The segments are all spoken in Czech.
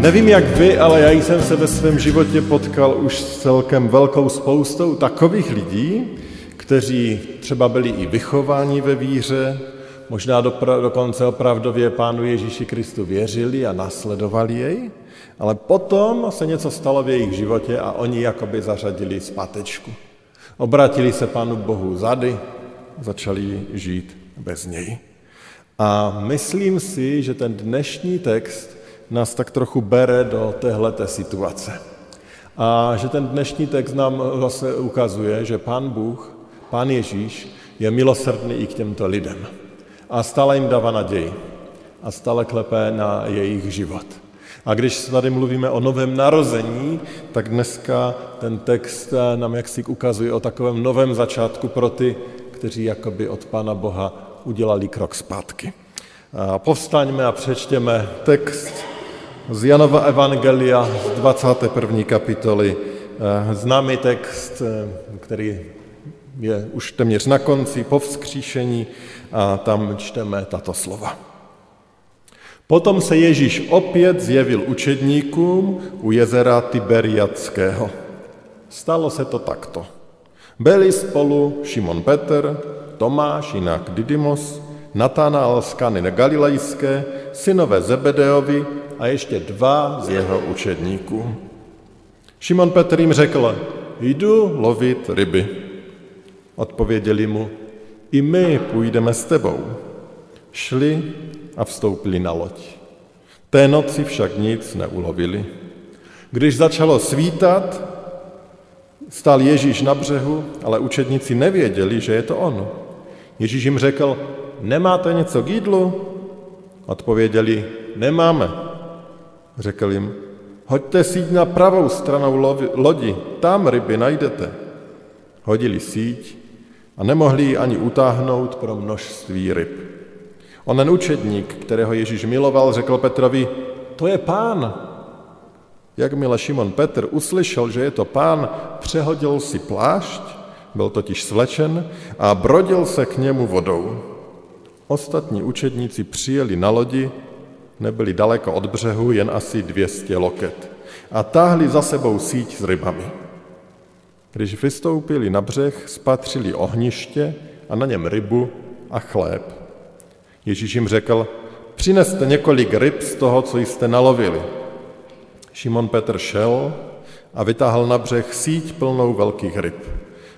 Nevím jak vy, ale já jsem se ve svém životě potkal už s celkem velkou spoustou takových lidí, kteří třeba byli i vychováni ve víře, možná dokonce opravdově Pánu Ježíši Kristu věřili a následovali jej, ale potom se něco stalo v jejich životě a oni jakoby zařadili zpátečku. Obratili se Pánu Bohu zady, začali žít bez něj. A myslím si, že ten dnešní text nás tak trochu bere do téhleté situace. A že ten dnešní text nám vlastně ukazuje, že Pán Bůh, Pán Ježíš je milosrdný i k těmto lidem. A stále jim dává naději. A stále klepe na jejich život. A když tady mluvíme o novém narození, tak dneska ten text nám jaksi ukazuje o takovém novém začátku pro ty, kteří jakoby od Pána Boha udělali krok zpátky. A povstaňme a přečtěme text z Janova Evangelia z 21. kapitoly. Známý text, který je už téměř na konci, po vzkříšení, a tam čteme tato slova. Potom se Ježíš opět zjevil učedníkům u jezera Tiberiadského. Stalo se to takto. Byli spolu Šimon Petr, Tomáš, jinak Didymos, Natanael z Kany Galilejské, synové Zebedeovi a ještě dva z jeho učedníků. Šimon Petr jim řekl, jdu lovit ryby. Odpověděli mu, i my půjdeme s tebou. Šli a vstoupili na loď. Té noci však nic neulovili. Když začalo svítat, stál Ježíš na břehu, ale učedníci nevěděli, že je to on. Ježíš jim řekl, nemáte něco k jídlu? Odpověděli, nemáme. Řekl jim, hoďte síť na pravou stranu lodi, tam ryby najdete. Hodili síť a nemohli ji ani utáhnout pro množství ryb. Onen učedník, kterého Ježíš miloval, řekl Petrovi, to je Pán. Jakmile Šimon Petr uslyšel, že je to Pán, přehodil si plášť, byl totiž svlečen a brodil se k němu vodou. Ostatní učedníci přijeli na lodi, nebyli daleko od břehu, jen asi 200 loket, a táhli za sebou síť s rybami. Když vystoupili na břeh, spatřili ohniště a na něm rybu a chléb. Ježíš jim řekl, přineste několik ryb z toho, co jste nalovili. Šimon Petr šel a vytáhl na břeh síť plnou velkých ryb.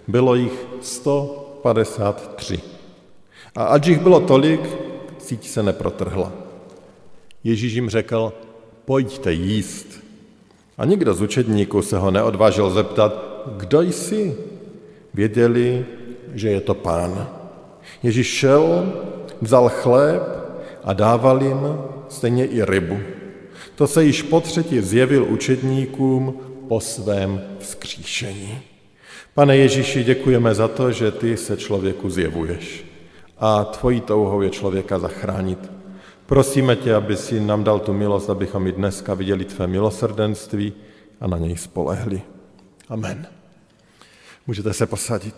Bylo jich 153. A ať jich bylo tolik, síť se neprotrhla. Ježíš jim řekl, pojďte jíst. A nikdo z učedníků se ho neodvážil zeptat, kdo jsi? Věděli, že je to Pán. Ježíš šel, vzal chléb a dával jim stejně i rybu. To se již potřetí zjevil učedníkům po svém vzkříšení. Pane Ježíši, děkujeme za to, že ty se člověku zjevuješ. A tvojí touhou je člověka zachránit. Prosíme tě, aby si nám dal tu milost, abychom i dneska viděli tvé milosrdenství a na něj spolehli. Amen. Můžete se posadit.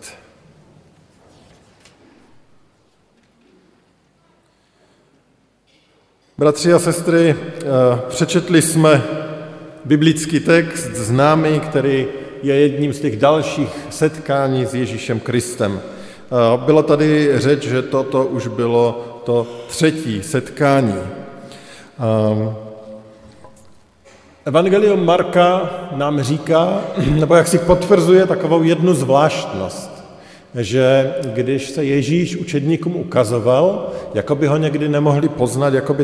Bratři a sestry, přečetli jsme biblický text známý, který je jedním z těch dalších setkání s Ježíšem Kristem. Byla tady řeč, že toto už bylo to třetí setkání. Evangelium Marka nám říká, nebo jak si potvrzuje takovou jednu zvláštnost, že když se Ježíš učedníkům ukazoval, jako by ho někdy nemohli poznat, jako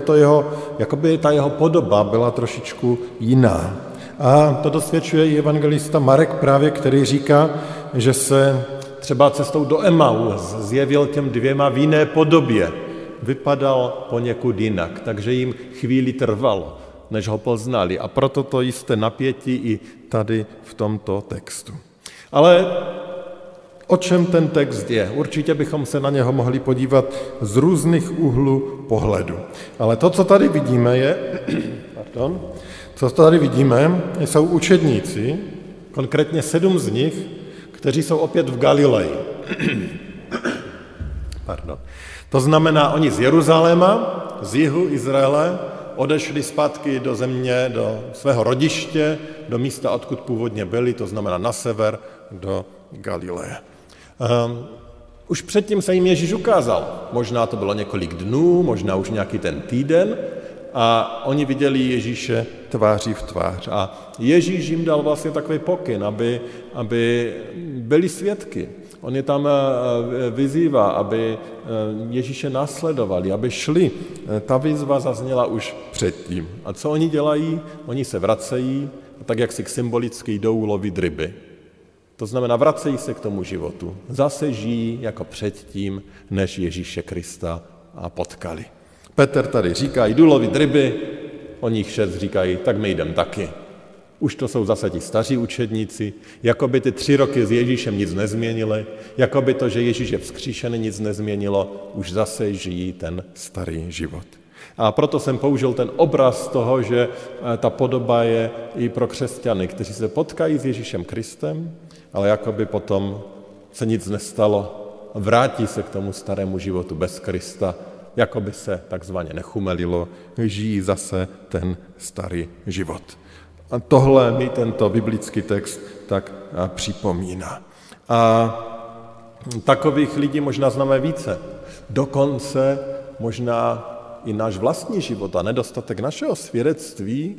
by ta jeho podoba byla trošičku jiná. A to dosvědčuje i evangelista Marek právě, který říká, že se třeba cestou do Emaus zjevil těm dvěma v jiné podobě. Vypadal poněkud jinak, takže jim chvíli trvalo, než ho poznali. A proto to jisté napětí i tady v tomto textu. Ale o čem ten text je? Určitě bychom se na něho mohli podívat z různých úhlů pohledu. Ale to, co tady vidíme, jsou učedníci, konkrétně 7 z nich, kteří jsou opět v Galileji. To znamená, oni z Jeruzaléma, z jihu Izraele, odešli zpátky do země, do svého rodiště, do místa, odkud původně byli, to znamená na sever, do Galileje. Už předtím se jim Ježíš ukázal. Možná to bylo několik dnů, možná už nějaký ten týden, a oni viděli Ježíše tváří v tvář. A Ježíš jim dal vlastně takový pokyn, aby byli svědky. On je tam vyzývá, aby Ježíše následovali, aby šli. Ta výzva zazněla už předtím. A co oni dělají? Oni se vracejí, tak jak si symbolicky jdou lovit ryby. To znamená, vracejí se k tomu životu. Zase žijí jako předtím, než Ježíše Krista a potkali. Petr tady říká, jdu lovit ryby, o nich 6 říkají, tak my jdem taky. Už to jsou zase ti staří učedníci, jako by ty 3 roky s Ježíšem nic nezměnili, jako by to, že Ježíš je vzkříšený, nic nezměnilo, už zase žijí ten starý život. A proto jsem použil ten obraz toho, že ta podoba je i pro křesťany, kteří se potkají s Ježíšem Kristem, ale jako by potom se nic nestalo, vrátí se k tomu starému životu bez Krista, jako by se takzvaně nechumelilo, žijí zase ten starý život. A tohle mi tento biblický text tak připomíná. A takových lidí možná známe více. Dokonce možná i náš vlastní život a nedostatek našeho svědectví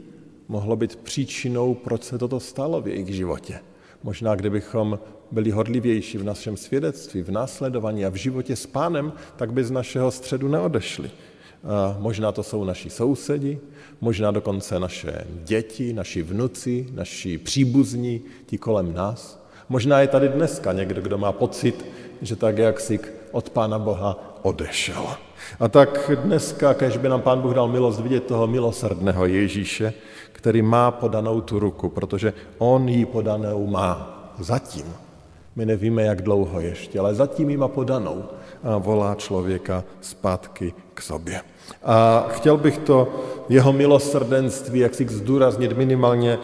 mohlo být příčinou, proč se toto stalo v jejich životě. Možná kdybychom byli horlivější v našem svědectví, v následování a v životě s Pánem, tak by z našeho středu neodešli. Možná to jsou naši sousedi, možná dokonce naše děti, naši vnuci, naši příbuzní, ti kolem nás. Možná je tady dneska někdo, kdo má pocit, že tak jak si od Pána Boha odešel. A tak dneska, kež by nám Pán Bůh dal milost vidět toho milosrdného Ježíše, který má podanou tu ruku, protože on ji podanou má. Zatím. My nevíme, jak dlouho ještě, ale zatím ji má podanou a volá člověka zpátky k sobě. A chtěl bych to jeho milosrdenství, jak si zdůraznit minimálně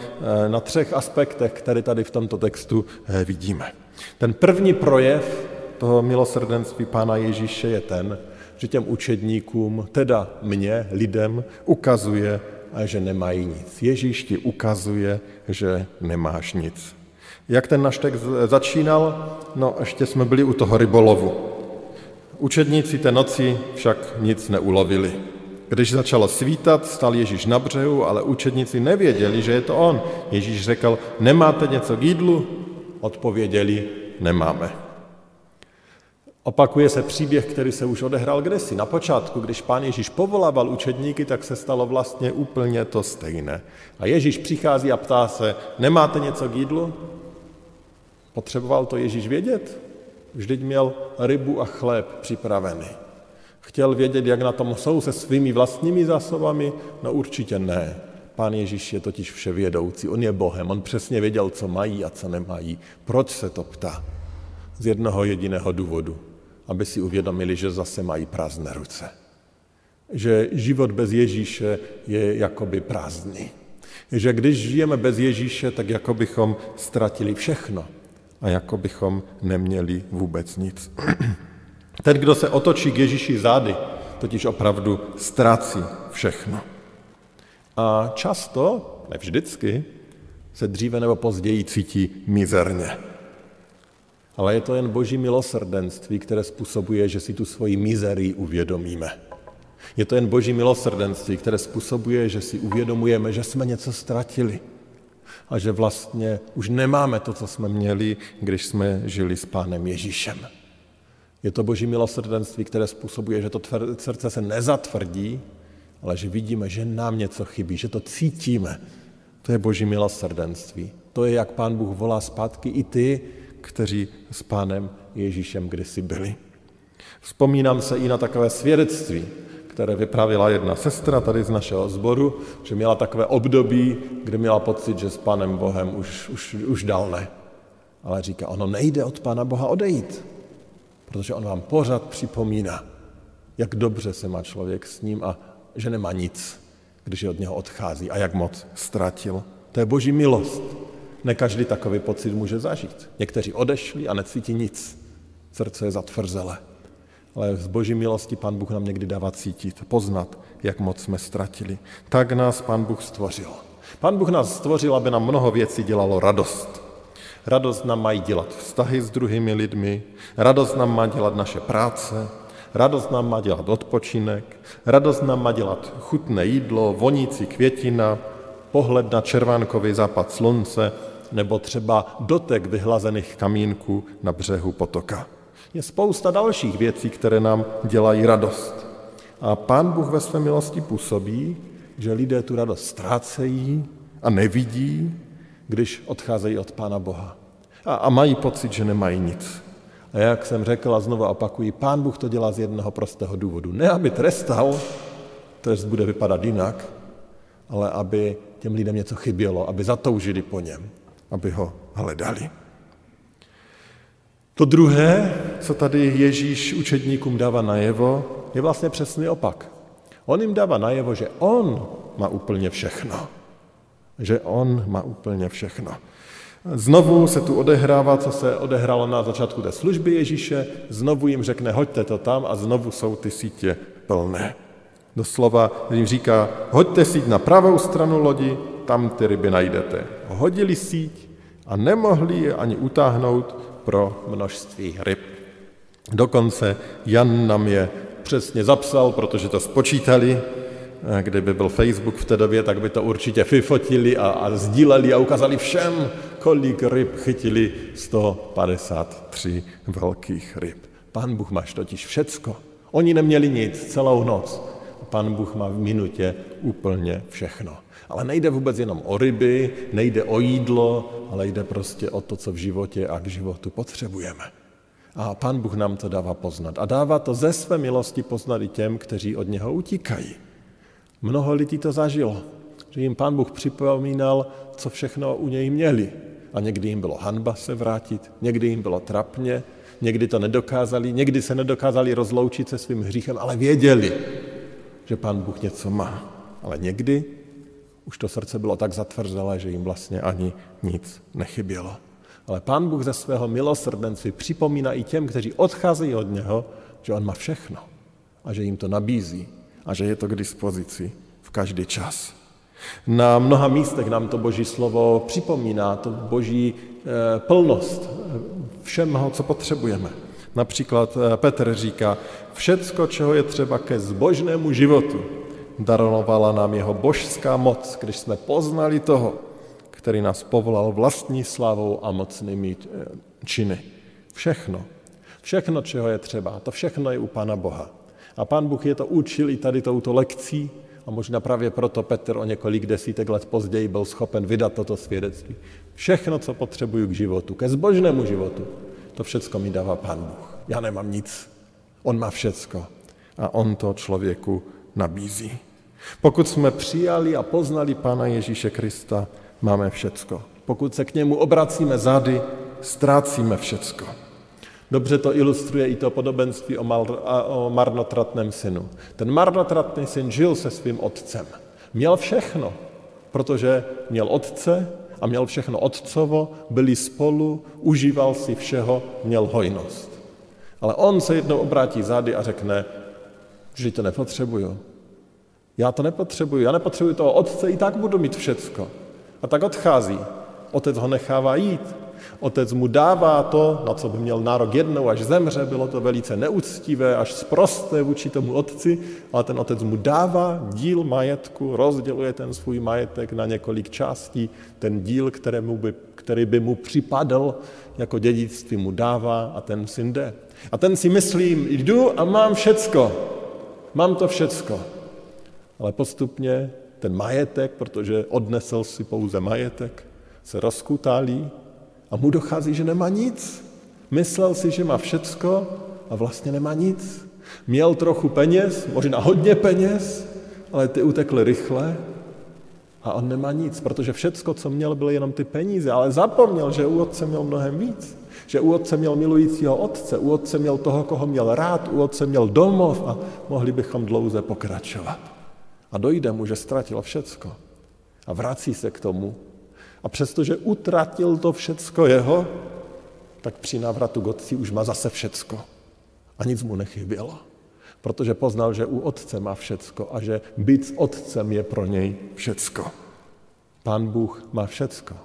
na 3 aspektech, které tady v tomto textu vidíme. Ten první projev toho milosrdenství Pána Ježíše je ten, že těm učedníkům, teda mně, lidem, ukazuje, že nemají nic. Ježíš ti ukazuje, že nemáš nic. Jak ten náš text začínal? No, ještě jsme byli u toho rybolovu. Učedníci té noci však nic neulovili. Když začalo svítat, stal Ježíš na břehu, ale učedníci nevěděli, že je to on. Ježíš řekl, nemáte něco k jídlu? Odpověděli, nemáme. Opakuje se příběh, který se už odehrál kdesi. Na počátku, když Pán Ježíš povolával učedníky, tak se stalo vlastně úplně to stejné. A Ježíš přichází a ptá se, nemáte něco k jídlu? Potřeboval to Ježíš vědět? Vždyť měl rybu a chléb připravený. Chtěl vědět, jak na tom jsou se svými vlastními zásobami? No určitě ne. Pán Ježíš je totiž vševědoucí, on je Bohem, on přesně věděl, co mají a co nemají. Proč se to ptá? Z jednoho jediného důvodu, aby si uvědomili, že zase mají prázdné ruce. Že život bez Ježíše je jakoby prázdný. Že když žijeme bez Ježíše, tak jako bychom ztratili všechno a jako bychom neměli vůbec nic. Ten, kdo se otočí k Ježíši zády, totiž opravdu ztrácí všechno. A často, ne vždycky, se dříve nebo později cítí mizerně. Ale je to jen Boží milosrdenství, které způsobuje, že si tu svoji mizerii uvědomíme. Je to jen Boží milosrdenství, které způsobuje, že si uvědomujeme, že jsme něco ztratili a že vlastně už nemáme to, co jsme měli, když jsme žili s Pánem Ježíšem. Je to Boží milosrdenství, které způsobuje, že to srdce se nezatvrdí, ale že vidíme, že nám něco chybí, že to cítíme. To je Boží milosrdenství. To je, jak Pán Bůh volá zpátky i ty, kteří s Pánem Ježíšem kdysi byli. Vzpomínám se i na takové svědectví, které vypravila jedna sestra tady z našeho sboru, že měla takové období, kde měla pocit, že s Pánem Bohem už dál ne. Ale říká, ono nejde od Pána Boha odejít, protože on vám pořád připomíná, jak dobře se má člověk s ním a že nemá nic, když od něho odchází a jak moc ztratil. To je Boží milost. Ne každý takový pocit může zažít. Někteří odešli a necítí nic. Srdce je zatvrzele. Ale z Boží milosti Pán Bůh nám někdy dává cítit, poznat, jak moc jsme ztratili. Tak nás Pán Bůh stvořil. Pán Bůh nás stvořil, aby nám mnoho věcí dělalo radost. Radost nám mají dělat vztahy s druhými lidmi, radost nám má dělat naše práce, radost nám má dělat odpočinek, radost nám má dělat chutné jídlo, vonící květina, pohled na červánkový západ slunce nebo třeba dotek vyhlazených kamínků na břehu potoka. Je spousta dalších věcí, které nám dělají radost. A Pán Bůh ve své milosti působí, že lidé tu radost ztrácejí a nevidí, když odcházejí od Pána Boha. A mají pocit, že nemají nic. A jak jsem řekl a znovu opakuji, Pán Bůh to dělá z jednoho prostého důvodu. Ne, aby trestal, trest bude vypadat jinak, ale aby těm lidem něco chybělo, aby zatoužili po něm, aby ho hledali. To druhé, co tady Ježíš učedníkům dává najevo, je vlastně přesný opak. On jim dává najevo, že on má úplně všechno. Že on má úplně všechno. Znovu se tu odehrává, co se odehrálo na začátku té služby Ježíše, znovu jim řekne, hoďte to tam a znovu jsou ty sítě plné. Doslova jim říká, hoďte síť na pravou stranu lodi, tam ty ryby najdete. Hodili síť a nemohli je ani utáhnout pro množství ryb. Dokonce Jan nám je přesně zapsal, protože to spočítali. Kdyby byl Facebook v té době, tak by to určitě vyfotili a sdíleli a ukázali všem, kolik ryb chytili, 153 velkých ryb. Pán Bůh máš totiž všecko. Oni neměli nic celou noc. Pán Bůh má v minutě úplně všechno. Ale nejde vůbec jenom o ryby, nejde o jídlo, ale jde prostě o to, co v životě a k životu potřebujeme. A Pán Bůh nám to dává poznat. A dává to ze své milosti poznat i těm, kteří od něho utíkají. Mnoho lidí to zažilo, že jim Pán Bůh připomínal, co všechno u něj měli. A někdy jim bylo hanba se vrátit, někdy jim bylo trapně, někdy to nedokázali, někdy se nedokázali rozloučit se svým hříchem, ale věděli, že Pán Bůh něco má. Ale někdy už to srdce bylo tak zatvrzelé, že jim vlastně ani nic nechybělo. Ale Pán Bůh ze svého milosrdenství připomíná i těm, kteří odcházejí od něho, že on má všechno a že jim to nabízí a že je to k dispozici v každý čas. Na mnoha místech nám to Boží slovo připomíná, to Boží plnost všeho, co potřebujeme. Například Petr říká, všecko, čeho je třeba ke zbožnému životu, darovala nám jeho božská moc, když jsme poznali toho, který nás povolal vlastní slavou a mocnými činy. Všechno. Všechno, čeho je třeba. To všechno je u Pána Boha. A Pán Bůh je to učil i tady touto lekcí a možná právě proto Petr o několik desítek let později byl schopen vydat toto svědectví. Všechno, co potřebuju k životu, ke zbožnému životu, to všecko mi dává Pán Bůh. Já nemám nic. On má všecko. A on to člověku nabízí. Pokud jsme přijali a poznali Pána Ježíše Krista, máme všecko. Pokud se k němu obracíme zády, ztrácíme všecko. Dobře to ilustruje i to podobenství o marnotratném synu. Ten marnotratný syn žil se svým otcem. Měl všechno, protože měl otce a měl všechno otcovo, byli spolu, užíval si všeho, měl hojnost. Ale on se jednou obrátí zády a řekne, že to nepotřebuju. Já to nepotřebuju, já nepotřebuju toho otce, i tak budu mít všecko. A tak odchází. Otec ho nechává jít. Otec mu dává to, na co by měl nárok jednou, až zemře, bylo to velice neúctivé, až sprosté vůči tomu otci, ale ten otec mu dává díl majetku, rozděluje ten svůj majetek na několik částí, ten díl, který by mu připadl jako dědictví, mu dává a ten syn jde. A ten si myslí, jdu a mám všecko, mám to všecko. Ale postupně ten majetek, protože odnesl si pouze majetek, se rozkutálí a mu dochází, že nemá nic. Myslel si, že má všecko a vlastně nemá nic. Miel trochu peněz, možná hodně peněz, ale ty utekly rychle a on nemá nic, protože všecko, co měl, byly jenom ty peníze, ale zapomněl, že u otce měl mnohem víc. Že u otce měl milujícího otce, u otce měl toho, koho měl rád, u otce měl domov a mohli bychom dlouze pokračovat. A dojde mu, že ztratil všecko a vrací se k tomu. A přestože utratil to všecko jeho, tak při návratu k otci už má zase všecko. A nic mu nechybělo, protože poznal, že u otce má všecko a že být s otcem je pro něj všecko. Pán Bůh má všecko.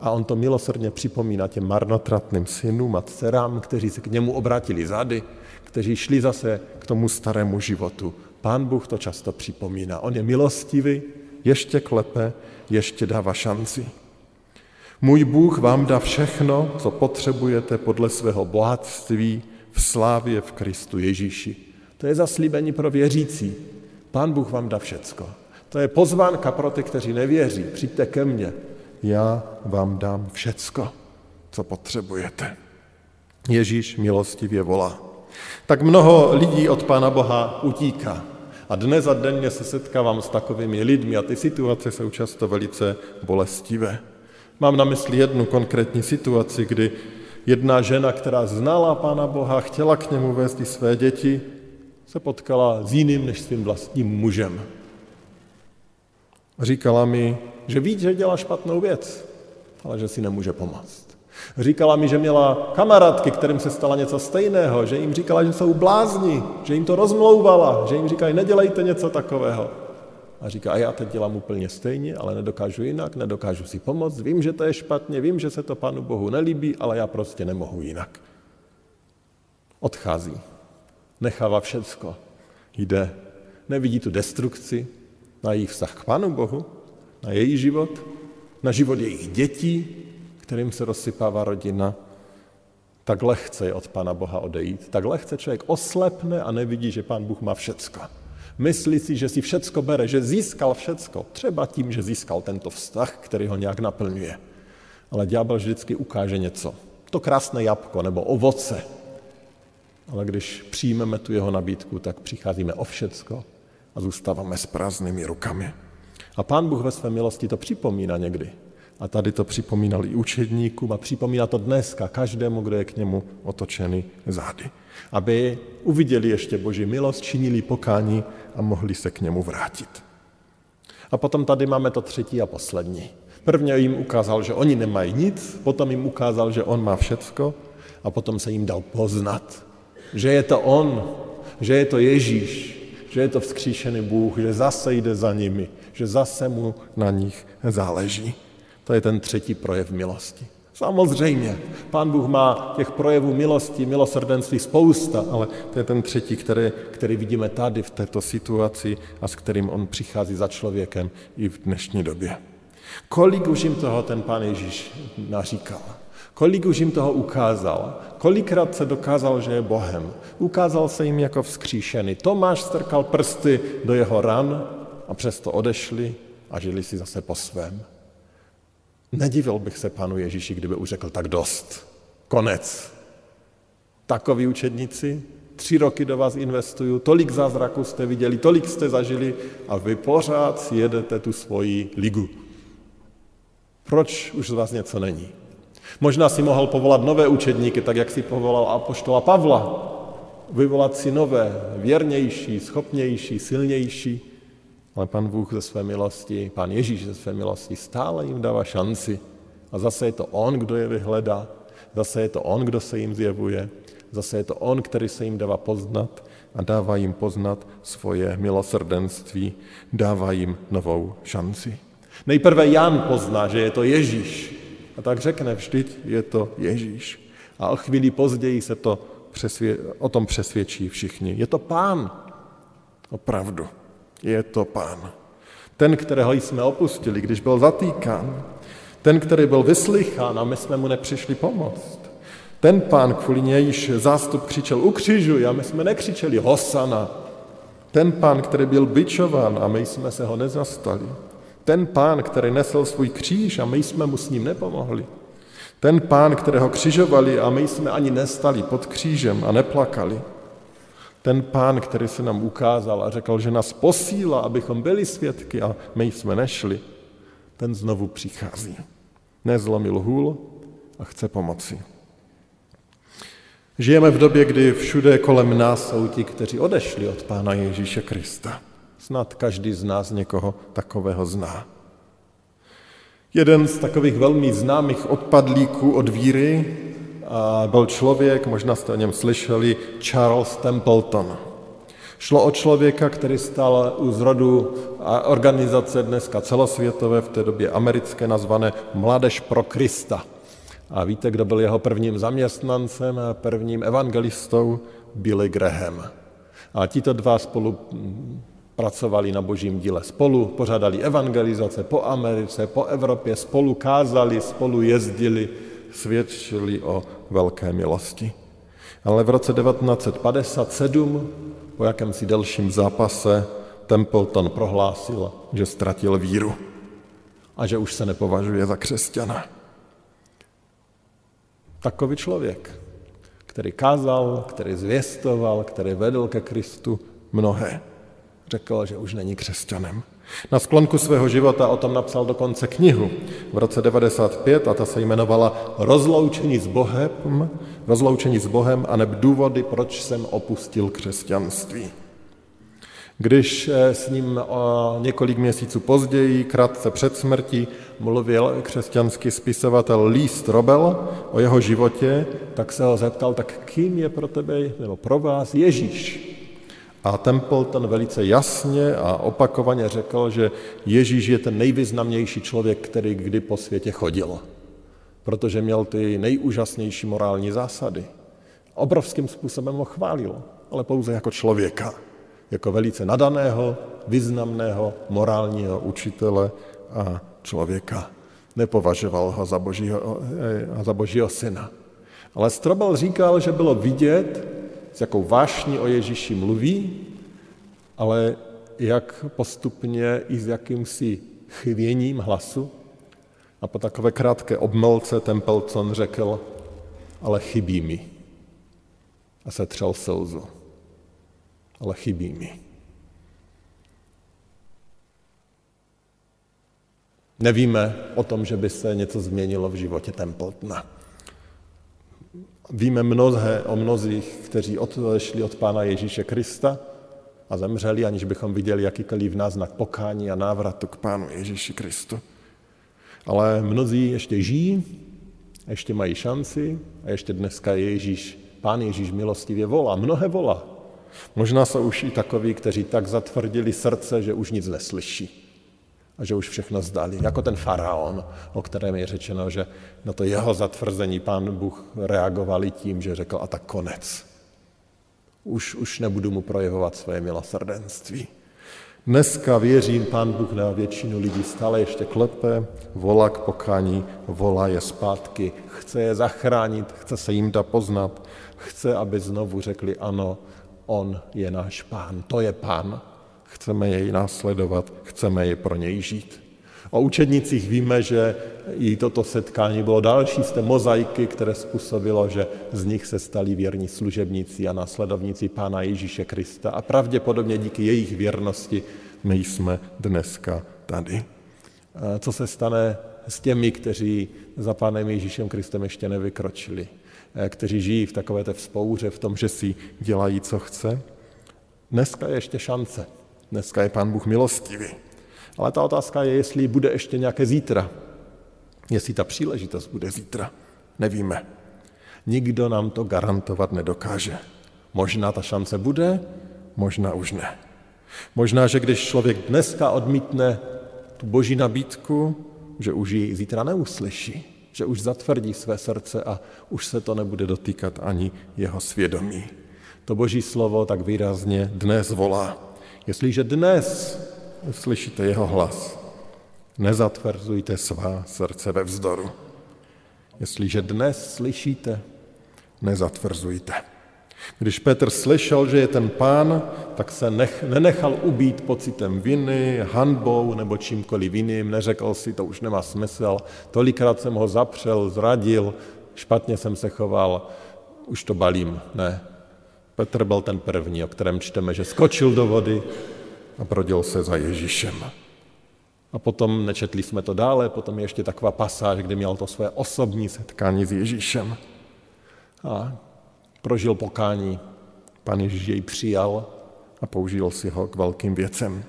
A on to milosrdně připomíná těm marnotratným synům a dcerám, kteří se k němu obrátili zady, kteří šli zase k tomu starému životu. Pán Bůh to často připomíná. On je milostivý, ještě klepe, ještě dává šanci. Můj Bůh vám dá všechno, co potřebujete podle svého bohatství v slávě v Kristu Ježíši. To je zaslíbení pro věřící. Pán Bůh vám dá všecko. To je pozvánka pro ty, kteří nevěří. Přijďte ke mně. Já vám dám všecko, co potřebujete. Ježíš milostivě volá. Tak mnoho lidí od Pána Boha utíká. A dnes a denně se setkávám s takovými lidmi a ty situace jsou často velice bolestivé. Mám na mysli jednu konkrétní situaci, kdy jedna žena, která znala Pána Boha, chtěla k němu vést i své děti, se potkala s jiným než svým vlastním mužem. Říkala mi, že ví, že dělá špatnou věc, ale že si nemůže pomoct. Říkala mi, že měla kamarádky, kterým se stala něco stejného, že jim říkala, že jsou blázni, že jim to rozmlouvala, že jim říkala, nedělejte něco takového. A říká, já teď dělám úplně stejně, ale nedokážu jinak, nedokážu si pomoct, vím, že to je špatně, vím, že se to Pánu Bohu nelíbí, ale já prostě nemohu jinak. Odchází, nechává všecko, jde, nevidí tu destrukci na jejich vztah k Pánu Bohu, na její život, na život jejich dětí, kterým se rozsypává rodina. Tak lehce je od Pána Boha odejít, tak lehce člověk oslepne a nevidí, že Pán Bůh má všecko. Myslí si všecko bere, že získal všecko, třeba tím, že získal tento vztah, který ho nějak naplňuje. Ale ďábel vždycky ukáže něco. To krásné jablko nebo ovoce. Ale když přijmeme tu jeho nabídku, tak přicházíme o všecko a zůstáváme s prázdnými rukami. A Pán Bůh ve své milosti to připomíná někdy. A tady to připomínal i učedníkům a připomíná to dneska každému, kdo je k němu otočený zády. Aby uviděli ještě Boží milost, činili pokání a mohli se k němu vrátit. A potom tady máme to třetí a poslední. Prvně jim ukázal, že oni nemají nic, potom jim ukázal, že on má všecko a potom se jim dal poznat, že je to on, že je to Ježíš, že je to vzkříšený Bůh, že zase jde za nimi, že zase mu na nich záleží. To je ten třetí projev milosti. Samozřejmě, Pán Bůh má těch projevů milosti, milosrdenství spousta, ale to je ten třetí, který vidíme tady v této situaci a s kterým on přichází za člověkem i v dnešní době. Kolik už jim toho ten Pán Ježíš naříkal? Kolik už jim toho ukázal? Kolikrát se dokázal, že je Bohem? Ukázal se jim jako vzkříšený. Tomáš strkal prsty do jeho ran a přesto odešli a žili si zase po svém. Nedivil bych se Pánu Ježíši, kdyby už řekl tak dost. Konec. Takoví učedníci 3 roky do vás investují, tolik zázraků jste viděli, tolik jste zažili a vy pořád si jedete tu svoji ligu. Proč už z vás něco není? Možná si mohl povolat nové učedníky, tak jak si povolal apoštola Pavla. Vyvolat si nové, věrnější, schopnější, silnější. Ale Pán Bůh ze své milosti, Pán Ježíš ze své milosti stále jim dává šanci. A zase je to on, kdo je vyhledá, zase je to on, kdo se jim zjevuje, zase je to on, který se jim dává poznat a dává jim poznat svoje milosrdenství, dává jim novou šanci. Nejprve Jan pozná, že je to Ježíš. A tak řekne, vždyť je to Ježíš. A o chvíli později se to o tom přesvědčí všichni. Je to Pán. Opravdu. Je to Pán. Ten, kterého jsme opustili, když byl zatýkán. Ten, který byl vyslychán a my jsme mu nepřišli pomoct. Ten Pán, kvůli nějž zástup křičel ukřižuj a my jsme nekřičeli hosana. Ten Pán, který byl bičován a my jsme se ho nezastali. Ten Pán, který nesl svůj kříž a my jsme mu s ním nepomohli. Ten Pán, kterého křižovali a my jsme ani nestali pod křížem a neplakali. ten Pán, který se nám ukázal a řekl, že nás posílá, abychom byli svědky a my jsme nešli, ten znovu přichází. Nezlomil hůl a chce pomoci. Žijeme v době, kdy všude kolem nás jsou ti, kteří odešli od Pána Ježíše Krista. Snad každý z nás někoho takového zná. Jeden z takových velmi známých odpadlíků od víry byl člověk, možná jste o něm slyšeli, Charles Templeton. Šlo o člověka, který stál u zrodu organizace dneska celosvětové, v té době americké, nazvané Mládež pro Krista. A víte, kdo byl jeho prvním zaměstnancem a prvním evangelistou? Billy Graham. A tito dva spolu pracovali na božím díle. Spolu pořádali evangelizace po Americe, po Evropě, spolu kázali, spolu jezdili, svědčili o velké milosti. Ale v roce 1957, po jakémsi delším zápase, Templeton prohlásil, že ztratil víru a že už se nepovažuje za křesťana. Takový člověk, který kázal, který zvěstoval, který vedl ke Kristu mnohé, řekl, že už není křesťanem. Na sklonku svého života o tom napsal dokonce knihu v roce 1995 a ta se jmenovala Rozloučení s Bohem a neb důvody, proč jsem opustil křesťanství. Když s ním několik měsíců později, krátce před smrtí, mluvil křesťanský spisovatel Líst Robel o jeho životě, tak se ho zeptal, tak kým je pro tebe nebo pro vás Ježíš? A Templeton velice jasně a opakovaně řekl, že Ježíš je ten nejvýznamnější člověk, který kdy po světě chodil, protože měl ty nejúžasnější morální zásady. Obrovským způsobem ho chválil, ale pouze jako člověka, jako velice nadaného, významného, morálního učitele a člověka. Nepovažoval ho za božího syna. Ale Strobel říkal, že bylo vidět, s jakou vášní o Ježíši mluví, ale jak postupně i s jakýmsi chvěním hlasu. A po takové krátké obmlce Templeton řekl, ale chybí mi. A setřel slzu. Ale chybí mi. Nevíme o tom, že by se něco změnilo v životě Templetona. Víme mnohé o mnozích, kteří odešli od Pána Ježíše Krista a zemřeli, aniž bychom viděli jakýkoliv náznak pokání a návratu k Pánu Ježíši Kristu. Ale mnozí ještě žijí, ještě mají šanci a ještě dneska Pán Ježíš milostivě volá, mnohé volá. Možná jsou už i takoví, kteří tak zatvrdili srdce, že už nic neslyší a že už všechno vzdali, jako ten faraon, o kterém je řečeno, že na to jeho zatvrzení Pán Bůh reagoval tím, že řekl, a tak konec. Už nebudu mu projevovat svoje milosrdenství. Dneska, věřím, Pán Bůh na většinu lidí stále ještě klepe, volá k pokání, volá je zpátky, chce je zachránit, chce se jim dát poznat, chce, aby znovu řekli ano, on je náš Pán, to je Pán. Chceme jej následovat, chceme jej pro něj žít. O učednicích víme, že i toto setkání bylo další z té mozaiky, které způsobilo, že z nich se stali věrní služebníci a následovníci Pána Ježíše Krista a pravděpodobně díky jejich věrnosti my jsme dneska tady. Co se stane s těmi, kteří za Pánem Ježíšem Kristem ještě nevykročili, kteří žijí v takové té vzpouře, v tom, že si dělají, co chce? Dneska je ještě šance. Dneska je Pán Bůh milostivý. Ale ta otázka je, jestli bude ještě nějaké zítra. Jestli ta příležitost bude zítra. Nevíme. Nikdo nám to garantovat nedokáže. Možná ta šance bude, možná už ne. Možná, že když člověk dneska odmítne tu boží nabídku, že už ji zítra neuslyší, že už zatvrdí své srdce a už se to nebude dotýkat ani jeho svědomí. To boží slovo tak výrazně dnes volá. Jestliže dnes slyšíte jeho hlas, nezatvrzujte svá srdce ve vzdoru. Jestliže dnes slyšíte, nezatvrzujte. Když Petr slyšel, že je ten Pán, tak se nenechal ubít pocitem viny, hanbou nebo čímkoliv jiným. Neřekl si, to už nemá smysl, tolikrát jsem ho zapřel, zradil, špatně jsem se choval, už to balím. Ne, Petr byl ten první, o kterém čteme, že skočil do vody a brodil se za Ježíšem. A potom, nečetli jsme to dále, potom je ještě taková pasáž, kde měl to své osobní setkání s Ježíšem. A prožil pokání. Pán Ježíš jej přijal a použil si ho k velkým věcem.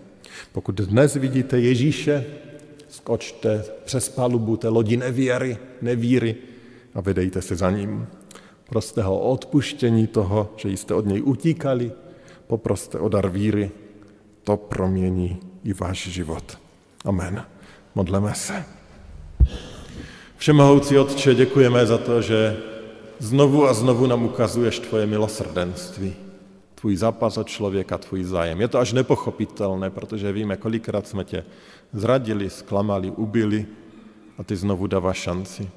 Pokud dnes vidíte Ježíše, skočte přes palubu té lodi nevíry a vydejte se za ním. Proste ho o odpuštení toho, že jste od něj utíkali, poproste o dar víry, to promění i váš život. Amen. Modleme se. Všemohoucí Otče, děkujeme za to, že znovu a znovu nám ukazuješ tvoje milosrdenství, tvůj zápas o člověka, tvůj zájem. Je to až nepochopitelné, protože víme, kolikrát jsme tě zradili, zklamali, ubili a ty znovu dáváš šanci.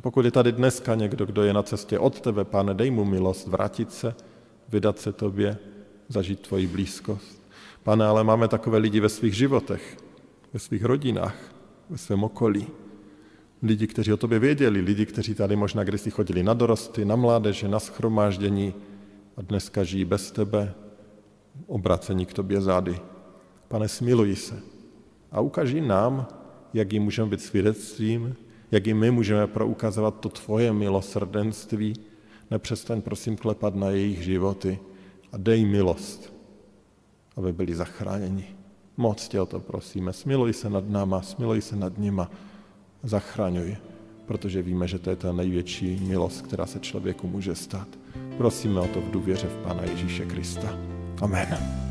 Pokud je tady dneska někdo, kdo je na cestě od tebe, Pane, dej mu milost vrátit se, vydat se tobě, zažít tvoji blízkost. Pane, ale máme takové lidi ve svých životech, ve svých rodinách, ve svém okolí. Lidi, kteří o tobě věděli, lidi, kteří tady možná kdysi chodili na dorosty, na mládeže, na shromáždění a dneska žijí bez tebe, obrácení k tobě zády. Pane, smiluj se a ukaži nám, jak jim můžeme být svědectvím, jak i my můžeme proukazovat to tvoje milosrdenství. Nepřestaň, prosím, klepat na jejich životy a dej milost, aby byli zachráněni. Moc tě o to prosíme, smiluj se nad náma, smiluj se nad nima, zachraňuj, protože víme, že to je ta největší milost, která se člověku může stát. Prosíme o to v důvěře v Pána Ježíše Krista. Amen.